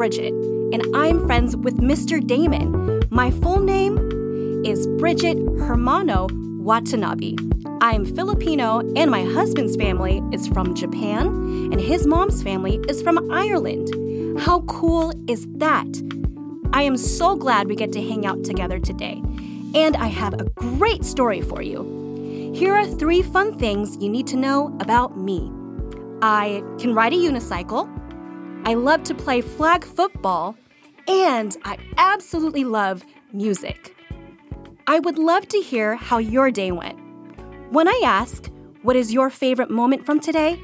Bridget, and I'm friends with Mr. Damon. My full name is Bridget Hermano Watanabe. I'm Filipino, and my husband's family is from Japan, and his mom's family is from Ireland. How cool is that? I am so glad we get to hang out together today, and I have a great story for you. Here are 3 fun things you need to know about me. I can ride a unicycle, I love to play flag football, and I absolutely love music. I would love to hear how your day went. When I ask, what is your favorite moment from today?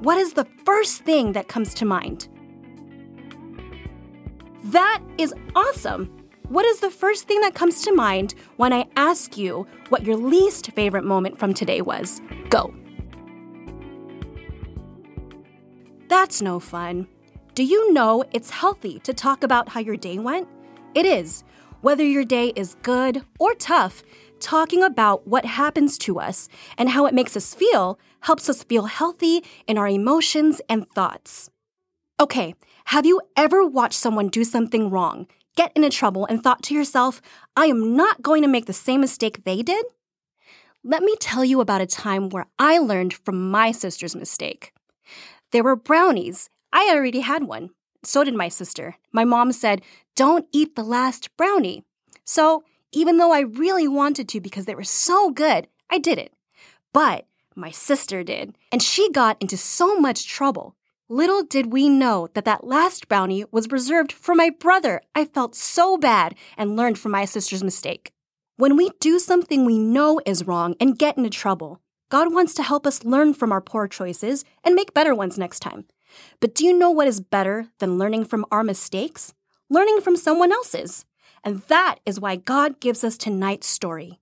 What is the first thing that comes to mind? That is awesome! What is the first thing that comes to mind when I ask you what your least favorite moment from today was? Go! That's no fun. Do you know it's healthy to talk about how your day went? It is. Whether your day is good or tough, talking about what happens to us and how it makes us feel helps us feel healthy in our emotions and thoughts. Okay, have you ever watched someone do something wrong, get into trouble, and thought to yourself, I am not going to make the same mistake they did? Let me tell you about a time where I learned from my sister's mistake. There were brownies. I already had one. So did my sister. My mom said, don't eat the last brownie. So, even though I really wanted to because they were so good, I didn't. But my sister did, and she got into so much trouble. Little did we know that that last brownie was reserved for my brother. I felt so bad and learned from my sister's mistake. When we do something we know is wrong and get into trouble, God wants to help us learn from our poor choices and make better ones next time. But do you know what is better than learning from our mistakes? Learning from someone else's. And that is why God gives us tonight's story.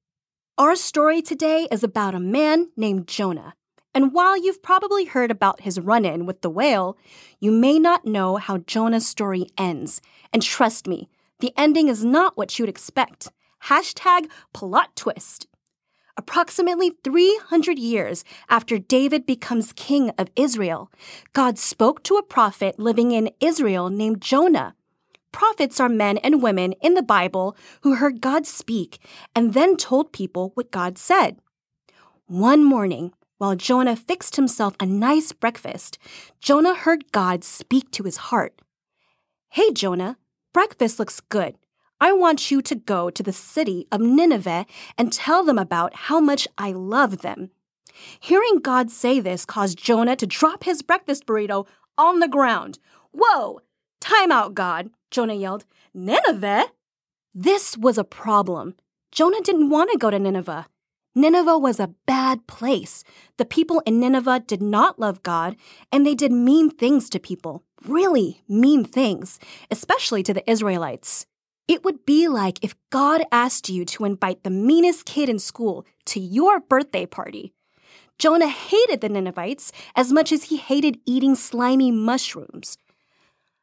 Our story today is about a man named Jonah. And while you've probably heard about his run-in with the whale, you may not know how Jonah's story ends. And trust me, the ending is not what you'd expect. Hashtag plot twist. Approximately 300 years after David becomes king of Israel, God spoke to a prophet living in Israel named Jonah. Prophets are men and women in the Bible who heard God speak and then told people what God said. One morning, while Jonah fixed himself a nice breakfast, Jonah heard God speak to his heart. Hey, Jonah, breakfast looks good. I want you to go to the city of Nineveh and tell them about how much I love them. Hearing God say this caused Jonah to drop his breakfast burrito on the ground. Whoa! Time out, God, Jonah yelled. Nineveh? This was a problem. Jonah didn't want to go to Nineveh. Nineveh was a bad place. The people in Nineveh did not love God, and they did mean things to people. Really mean things, especially to the Israelites. It would be like if God asked you to invite the meanest kid in school to your birthday party. Jonah hated the Ninevites as much as he hated eating slimy mushrooms.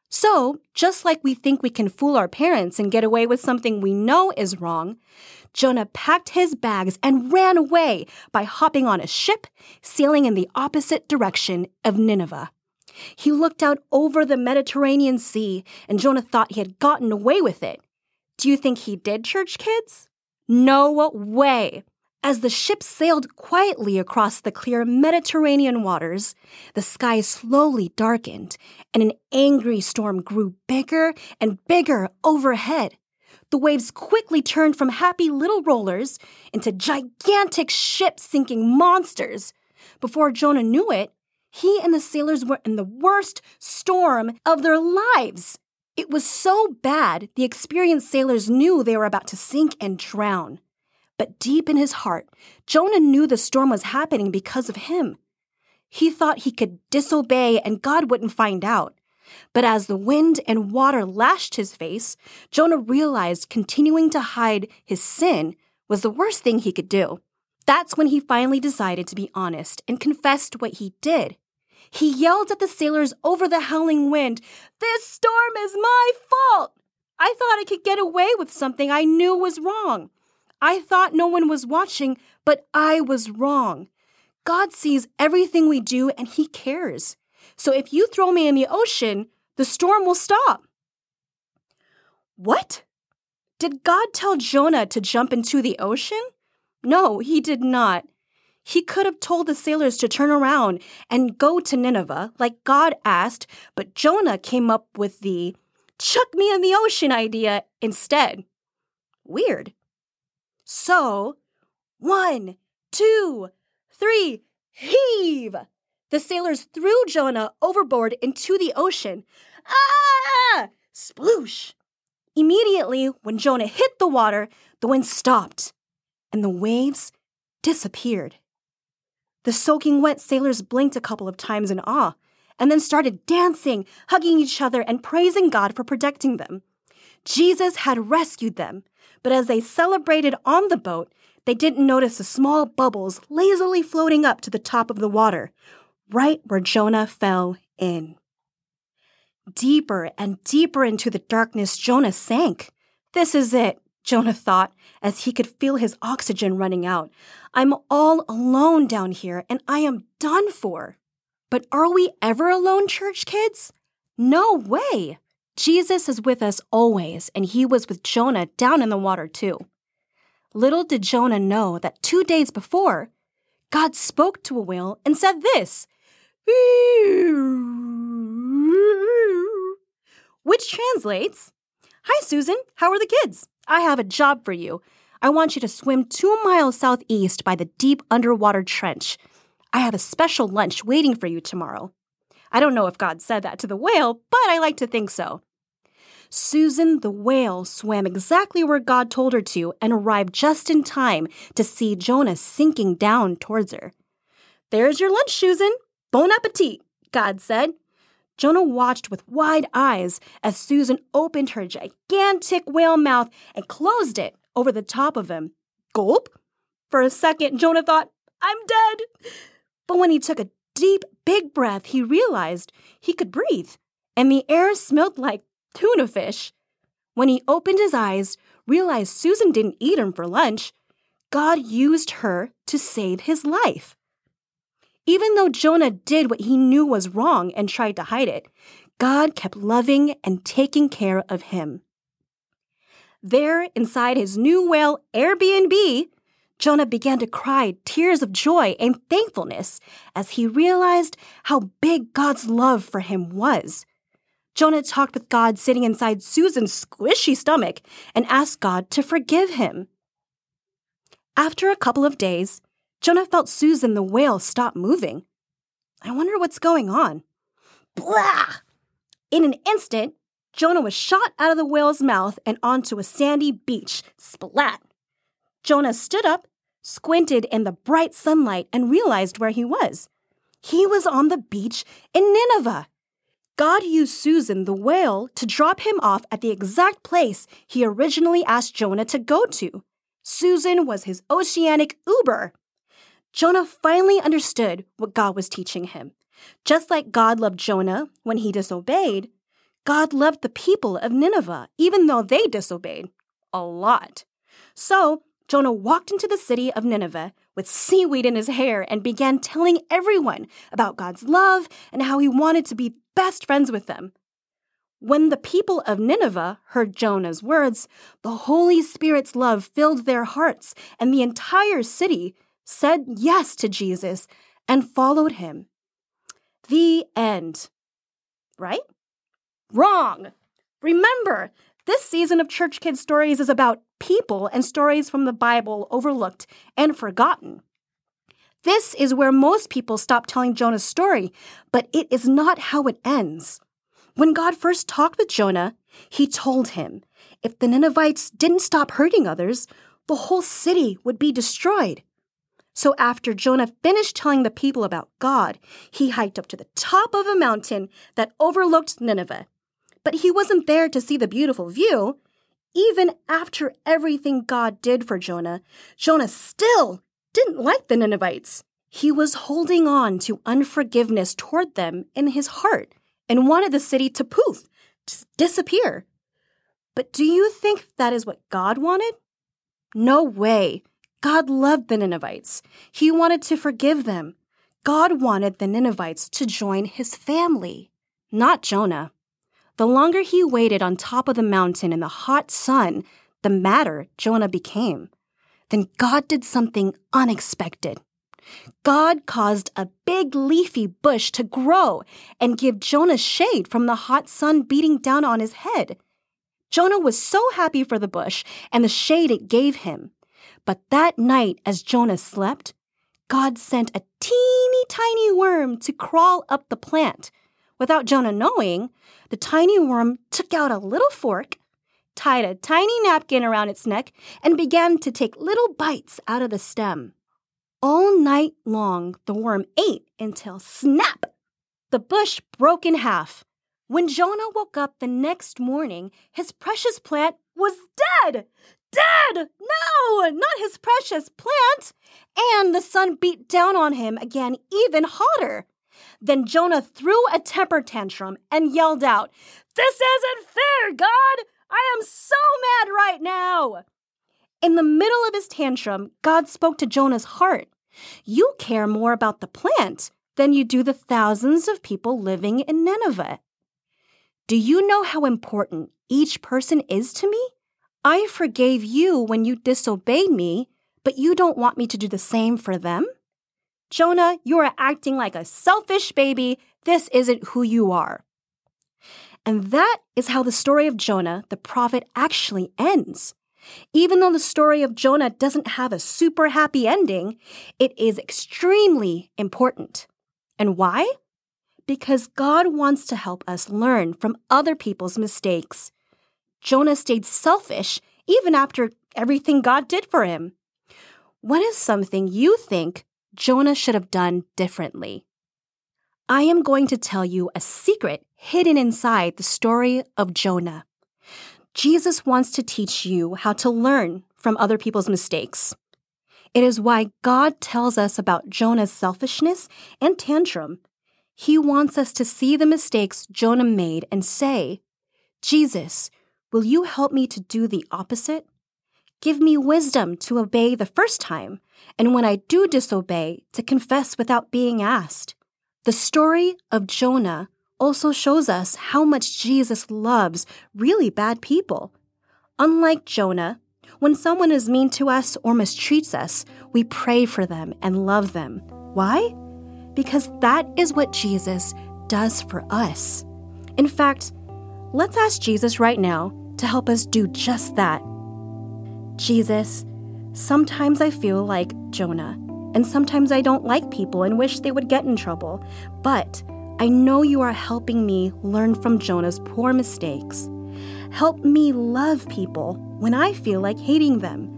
So, just like we think we can fool our parents and get away with something we know is wrong, Jonah packed his bags and ran away by hopping on a ship, sailing in the opposite direction of Nineveh. He looked out over the Mediterranean Sea, and Jonah thought he had gotten away with it. Do you think he did, church kids? No way! As the ship sailed quietly across the clear Mediterranean waters, the sky slowly darkened, and an angry storm grew bigger and bigger overhead. The waves quickly turned from happy little rollers into gigantic ship-sinking monsters. Before Jonah knew it, he and the sailors were in the worst storm of their lives. It was so bad, the experienced sailors knew they were about to sink and drown. But deep in his heart, Jonah knew the storm was happening because of him. He thought he could disobey and God wouldn't find out. But as the wind and water lashed his face, Jonah realized continuing to hide his sin was the worst thing he could do. That's when he finally decided to be honest and confessed what he did. He yelled at the sailors over the howling wind, "This storm is my fault! I thought I could get away with something I knew was wrong. I thought no one was watching, but I was wrong. God sees everything we do, and he cares. So if you throw me in the ocean, the storm will stop. What? Did God tell Jonah to jump into the ocean? No, he did not. He could have told the sailors to turn around and go to Nineveh, like God asked, but Jonah came up with the chuck me in the ocean idea instead. Weird. So, 1, 2, 3, heave! The sailors threw Jonah overboard into the ocean. Ah! Sploosh! Immediately, when Jonah hit the water, the wind stopped, and the waves disappeared. The soaking wet sailors blinked a couple of times in awe, and then started dancing, hugging each other, and praising God for protecting them. Jesus had rescued them, but as they celebrated on the boat, they didn't notice the small bubbles lazily floating up to the top of the water, right where Jonah fell in. Deeper and deeper into the darkness, Jonah sank. This is it, Jonah thought, as he could feel his oxygen running out. I'm all alone down here, and I am done for. But are we ever alone, church kids? No way! Jesus is with us always, and he was with Jonah down in the water too. Little did Jonah know that 2 days before, God spoke to a whale and said this, which translates, "Hi, Susan, how are the kids? I have a job for you. I want you to swim 2 miles southeast by the deep underwater trench. I have a special lunch waiting for you tomorrow." I don't know if God said that to the whale, but I like to think so. Susan the whale swam exactly where God told her to and arrived just in time to see Jonah sinking down towards her. "There's your lunch, Susan. Bon appetit," God said. Jonah watched with wide eyes as Susan opened her gigantic whale mouth and closed it over the top of him. Gulp! For a second, Jonah thought, "I'm dead." But when he took a deep, big breath, he realized he could breathe, and the air smelled like tuna fish. When he opened his eyes, realized Susan didn't eat him for lunch, God used her to save his life. Even though Jonah did what he knew was wrong and tried to hide it, God kept loving and taking care of him. There, inside his new whale Airbnb, Jonah began to cry tears of joy and thankfulness as he realized how big God's love for him was. Jonah talked with God sitting inside Susan's squishy stomach and asked God to forgive him. After a couple of days, Jonah felt Susan the whale stop moving. I wonder what's going on. Blah! In an instant, Jonah was shot out of the whale's mouth and onto a sandy beach. Splat! Jonah stood up, squinted in the bright sunlight, and realized where he was. He was on the beach in Nineveh. God used Susan the whale to drop him off at the exact place he originally asked Jonah to go to. Susan was his oceanic Uber. Jonah finally understood what God was teaching him. Just like God loved Jonah when he disobeyed, God loved the people of Nineveh, even though they disobeyed a lot. So Jonah walked into the city of Nineveh with seaweed in his hair and began telling everyone about God's love and how he wanted to be best friends with them. When the people of Nineveh heard Jonah's words, the Holy Spirit's love filled their hearts, and the entire city said yes to Jesus, and followed him. The end. Right? Wrong! Remember, this season of Church Kid Stories is about people and stories from the Bible overlooked and forgotten. This is where most people stop telling Jonah's story, but it is not how it ends. When God first talked with Jonah, he told him, if the Ninevites didn't stop hurting others, the whole city would be destroyed. So after Jonah finished telling the people about God, he hiked up to the top of a mountain that overlooked Nineveh. But he wasn't there to see the beautiful view. Even after everything God did for Jonah, Jonah still didn't like the Ninevites. He was holding on to unforgiveness toward them in his heart and wanted the city to poof, just disappear. But do you think that is what God wanted? No way. God loved the Ninevites. He wanted to forgive them. God wanted the Ninevites to join his family, not Jonah. The longer he waited on top of the mountain in the hot sun, the madder Jonah became. Then God did something unexpected. God caused a big leafy bush to grow and give Jonah shade from the hot sun beating down on his head. Jonah was so happy for the bush and the shade it gave him. But that night, as Jonah slept, God sent a teeny tiny worm to crawl up the plant. Without Jonah knowing, the tiny worm took out a little fork, tied a tiny napkin around its neck, and began to take little bites out of the stem. All night long, the worm ate until, snap, the bush broke in half. When Jonah woke up the next morning, his precious plant was dead! Dead! No, not his precious plant! And the sun beat down on him again even hotter. Then Jonah threw a temper tantrum and yelled out, "This isn't fair, God! I am so mad right now!" In the middle of his tantrum, God spoke to Jonah's heart. "You care more about the plant than you do the thousands of people living in Nineveh. Do you know how important each person is to me? I forgave you when you disobeyed me, but you don't want me to do the same for them? Jonah, you are acting like a selfish baby. This isn't who you are." And that is how the story of Jonah, the prophet, actually ends. Even though the story of Jonah doesn't have a super happy ending, it is extremely important. And why? Because God wants to help us learn from other people's mistakes. Jonah stayed selfish even after everything God did for him. What is something you think Jonah should have done differently? I am going to tell you a secret hidden inside the story of Jonah. Jesus wants to teach you how to learn from other people's mistakes. It is why God tells us about Jonah's selfishness and tantrum. He wants us to see the mistakes Jonah made and say, "Jesus, will you help me to do the opposite? Give me wisdom to obey the first time, and when I do disobey, to confess without being asked." The story of Jonah also shows us how much Jesus loves really bad people. Unlike Jonah, when someone is mean to us or mistreats us, we pray for them and love them. Why? Because that is what Jesus does for us. In fact, let's ask Jesus right now to help us do just that. Jesus, sometimes I feel like Jonah, and sometimes I don't like people and wish they would get in trouble, but I know you are helping me learn from Jonah's poor mistakes. Help me love people when I feel like hating them,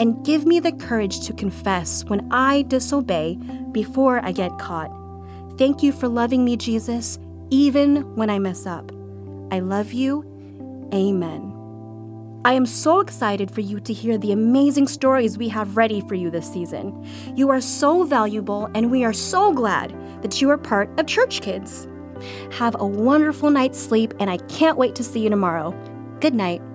and give me the courage to confess when I disobey before I get caught. Thank you for loving me, Jesus, even when I mess up. I love you. Amen. I am so excited for you to hear the amazing stories we have ready for you this season. You are so valuable, and we are so glad that you are part of Church Kids. Have a wonderful night's sleep, and I can't wait to see you tomorrow. Good night.